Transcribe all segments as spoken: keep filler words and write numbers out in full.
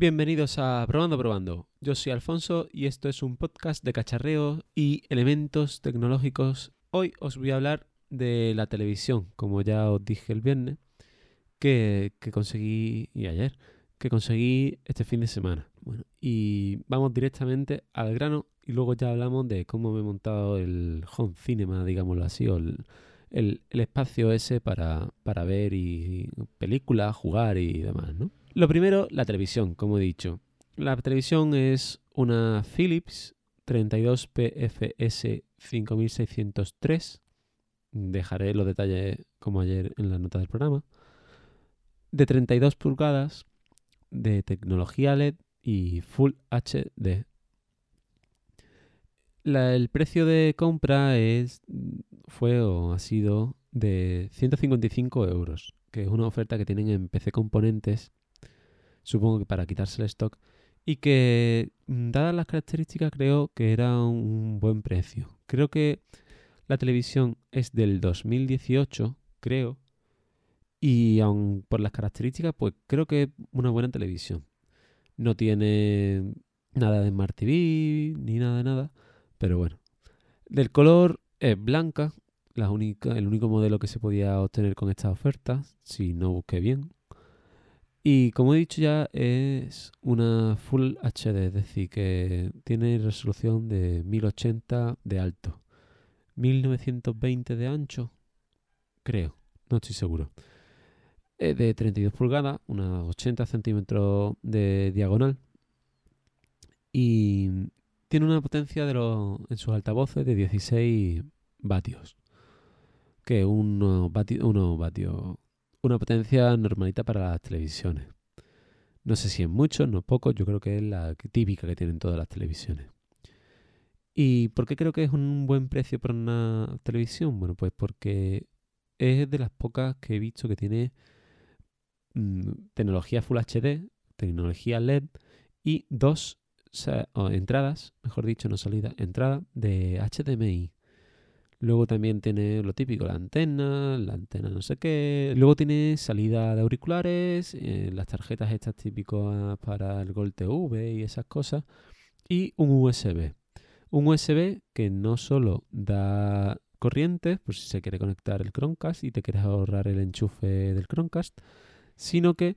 Bienvenidos a Probando Probando. Yo soy Alfonso y esto es un podcast de cacharreo y elementos tecnológicos. Hoy os voy a hablar de la televisión, como ya os dije el viernes, que, que conseguí, y ayer, que conseguí este fin de semana. Bueno, y vamos directamente al grano y luego ya hablamos de cómo me he montado el home cinema, digámoslo así, o el, el, el espacio ese para, para ver y, y películas, jugar y demás, ¿no? Lo primero, la televisión, como he dicho. La televisión es una Philips treinta y dos P F S cinco mil seiscientos tres. Dejaré los detalles como ayer en la nota del programa. De treinta y dos pulgadas, de tecnología L E D y Full H D. La, el precio de compra es, fue o ha sido de ciento cincuenta y cinco euros, que es una oferta que tienen en P C Componentes, supongo que para quitarse el stock, y que, dadas las características, creo que era un buen precio. Creo que la televisión es del dos mil dieciocho, creo, y aun por las características, pues creo que es una buena televisión. No tiene nada de Smart T V, ni nada de nada, pero bueno. Del color es blanca, la única, el único modelo que se podía obtener con estas ofertas, si no busqué bien. Y como he dicho ya, es una Full H D, es decir, que tiene resolución de mil ochenta de alto, mil novecientos veinte de ancho, creo, no estoy seguro. Es de treinta y dos pulgadas, unas ochenta centímetros de diagonal, y tiene una potencia de los, en sus altavoces de dieciséis vatios, que unos vatios... Uno vatio, una potencia normalita para las televisiones. No sé si es mucho, no es poco, yo creo que es la típica que tienen todas las televisiones. ¿Y por qué creo que es un buen precio para una televisión? Bueno, pues porque es de las pocas que he visto que tiene mmm, tecnología Full H D, tecnología L E D y dos sa- o entradas, mejor dicho, no salida, entrada de H D M I. Luego también tiene lo típico, la antena, la antena no sé qué. Luego tiene salida de auriculares, eh, las tarjetas estas típicas para el Gold T V y esas cosas. Y un U S B. Un U S B que no solo da corriente, por si se quiere conectar el Chromecast y te quieres ahorrar el enchufe del Chromecast, sino que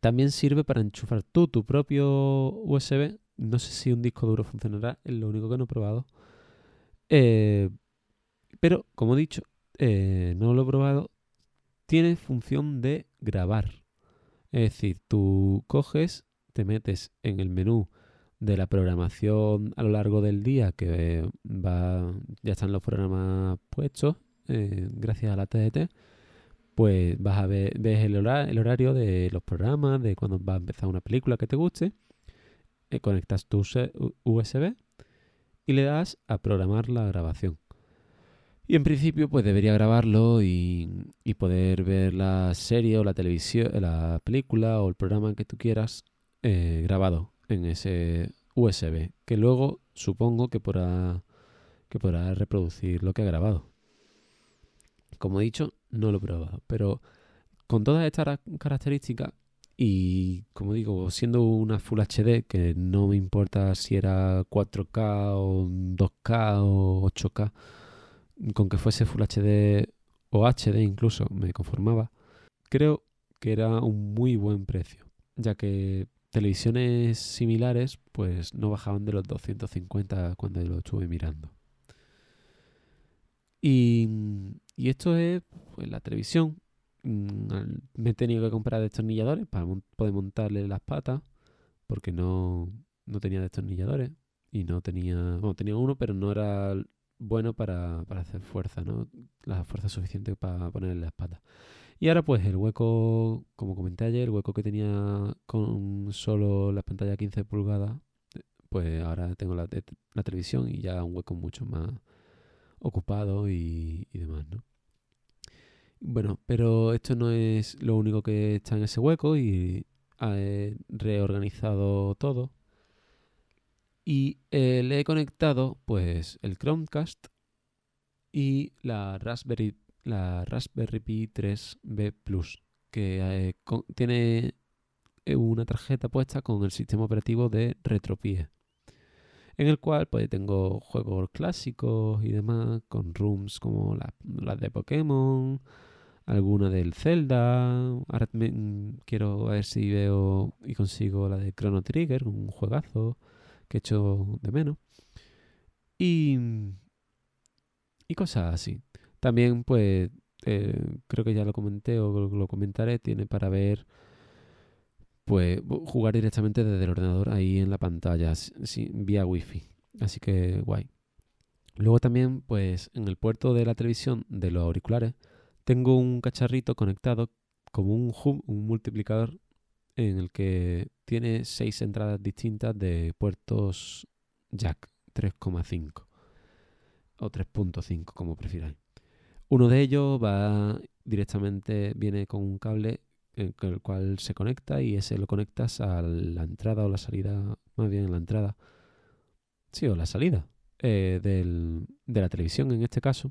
también sirve para enchufar tú tu propio U S B. No sé si un disco duro funcionará, es lo único que no he probado. Eh, pero, como he dicho, eh, no lo he probado, tiene función de grabar. Es decir, tú coges, te metes en el menú de la programación a lo largo del día, que va, ya están los programas puestos, eh, gracias a la T D T, pues vas a ver, ves el horario, el horario de los programas, de cuándo va a empezar una película que te guste, eh, conectas tu U S B, y le das a programar la grabación. Y en principio pues debería grabarlo y, y poder ver la serie o la televisión, la película o el programa que tú quieras eh, grabado en ese U S B, que luego supongo que podrá, que podrá reproducir lo que ha grabado. Como he dicho, no lo he probado, pero con todas estas características y, como digo, siendo una Full H D, que no me importa si era cuatro K o dos K o ocho K, con que fuese Full H D o H D incluso, me conformaba. Creo que era un muy buen precio, ya que televisiones similares pues no bajaban de los doscientos cincuenta cuando lo estuve mirando. Y, y esto es pues, la televisión. Me he tenido que comprar destornilladores para poder montarle las patas porque no, no tenía destornilladores y no tenía, bueno, tenía uno pero no era bueno para, para hacer fuerza, ¿no? La fuerza suficiente para ponerle las patas. Y ahora pues el hueco, como comenté ayer, el hueco que tenía con solo la pantalla quince pulgadas, pues ahora tengo la, la televisión y ya un hueco mucho más ocupado y, y demás, ¿no? Bueno, pero esto no es lo único que está en ese hueco y he reorganizado todo. Y eh, le he conectado pues el Chromecast y la Raspberry, la Raspberry Pi tres B Plus, que eh, con, tiene una tarjeta puesta con el sistema operativo de RetroPie, en el cual pues tengo juegos clásicos y demás, con rooms como las la de Pokémon, alguna del Zelda. Ahora me, quiero ver si veo y consigo la de Chrono Trigger, un juegazo que echo de menos, y, y cosas así. También pues eh, creo que ya lo comenté o lo comentaré, tiene para ver, pues jugar directamente desde el ordenador ahí en la pantalla, sí, vía wifi, así que guay. Luego también pues en el puerto de la televisión de los auriculares tengo un cacharrito conectado como un hub, un multiplicador, en el que tiene seis entradas distintas de puertos jack tres coma cinco o tres punto cinco, como prefiráis. Uno de ellos va directamente, viene con un cable en el cual se conecta, y ese lo conectas a la entrada o la salida, más bien la entrada, sí, o la salida eh, del, de la televisión en este caso.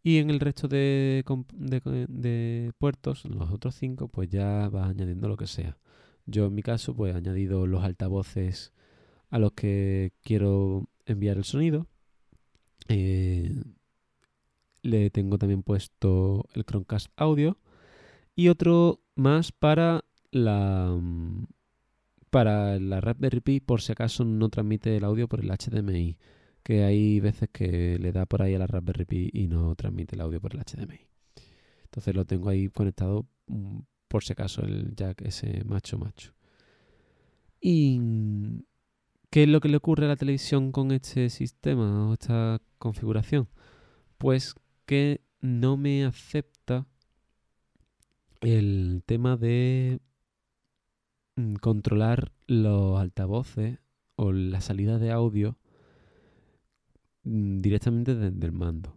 Y en el resto de, de, de puertos, los otros cinco, pues ya vas añadiendo lo que sea. Yo en mi caso pues he añadido los altavoces a los que quiero enviar el sonido. Eh, le tengo también puesto el Chromecast Audio, y otro más para la, para la Raspberry Pi, por si acaso no transmite el audio por el H D M I, que hay veces que le da por ahí a la Raspberry Pi y no transmite el audio por el H D M I. Entonces lo tengo ahí conectado por si acaso el jack ese macho macho. ¿Y qué es lo que le ocurre a la televisión con este sistema o esta configuración? Pues que no me acepta el tema de controlar los altavoces o la salida de audio directamente desde el mando.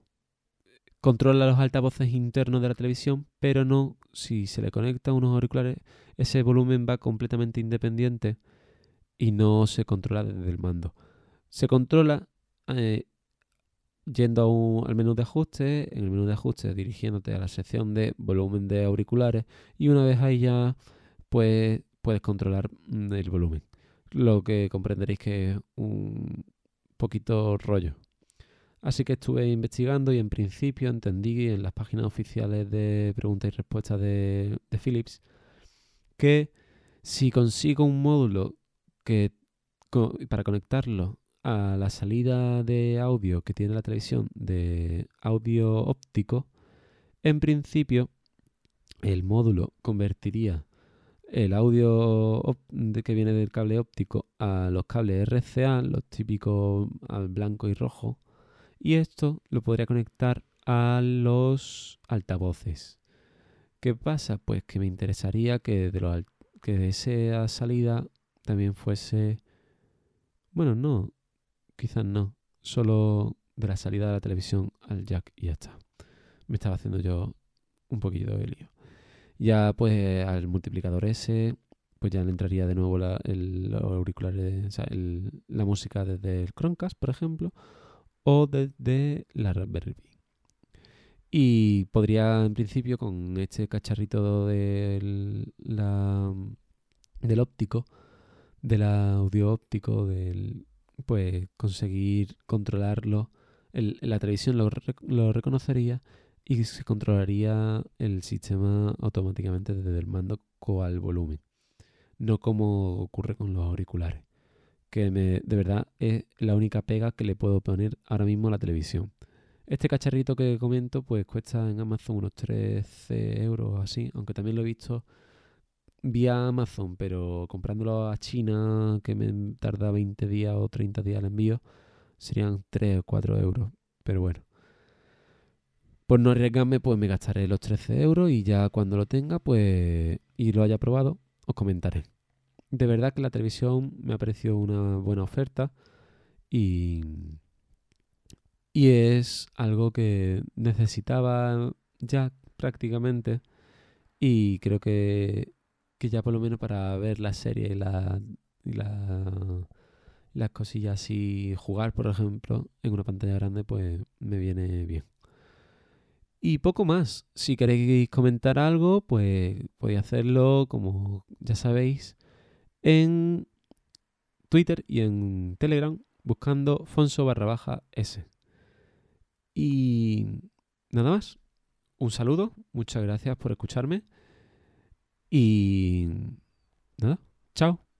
Controla los altavoces internos de la televisión, pero no, si se le conecta unos auriculares, ese volumen va completamente independiente y no se controla desde el mando. Se controla eh, yendo a un, al menú de ajustes, en el menú de ajustes dirigiéndote a la sección de volumen de auriculares, y una vez ahí ya pues puedes controlar el volumen, lo que comprenderéis que es un poquito rollo. Así que estuve investigando, y en principio entendí en las páginas oficiales de preguntas y respuestas de, de Philips que si consigo un módulo que para conectarlo a la salida de audio que tiene la televisión de audio óptico, en principio el módulo convertiría el audio que viene del cable óptico a los cables R C A, los típicos al blanco y rojo, y esto lo podría conectar a los altavoces. ¿Qué pasa? Pues que me interesaría que de, los, que de esa salida también fuese, bueno, no, quizás no, solo de la salida de la televisión al jack y ya está. Me estaba haciendo yo un poquito de lío. Ya pues al multiplicador ese, pues ya le entraría de nuevo la, el auricular, o sea, el, la música desde el Chromecast, por ejemplo, o desde la Raspberry Pi. Y podría en principio con este cacharrito del, la, del óptico, del audio óptico, del, pues conseguir controlarlo. El, la televisión lo, lo reconocería y se controlaría el sistema automáticamente desde el mando cual volumen, no como ocurre con los auriculares, que me, de verdad es la única pega que le puedo poner ahora mismo a la televisión. Este cacharrito que comento pues cuesta en Amazon unos trece euros o así, aunque también lo he visto vía Amazon, pero comprándolo a China, que me tarda veinte días o treinta días el envío, serían tres o cuatro euros, pero bueno. Por no arriesgarme, pues me gastaré los trece euros, y ya cuando lo tenga pues y lo haya probado, os comentaré. De verdad que la televisión me ha parecido una buena oferta, y, y es algo que necesitaba ya prácticamente, y creo que, que ya por lo menos para ver la serie y, la, y la, las cosillas así, jugar por ejemplo en una pantalla grande, pues me viene bien. Y poco más. Si queréis comentar algo, pues podéis hacerlo, como ya sabéis, en Twitter y en Telegram, buscando Fonso barra baja S. Y nada más. Un saludo. Muchas gracias por escucharme. Y nada. Chao.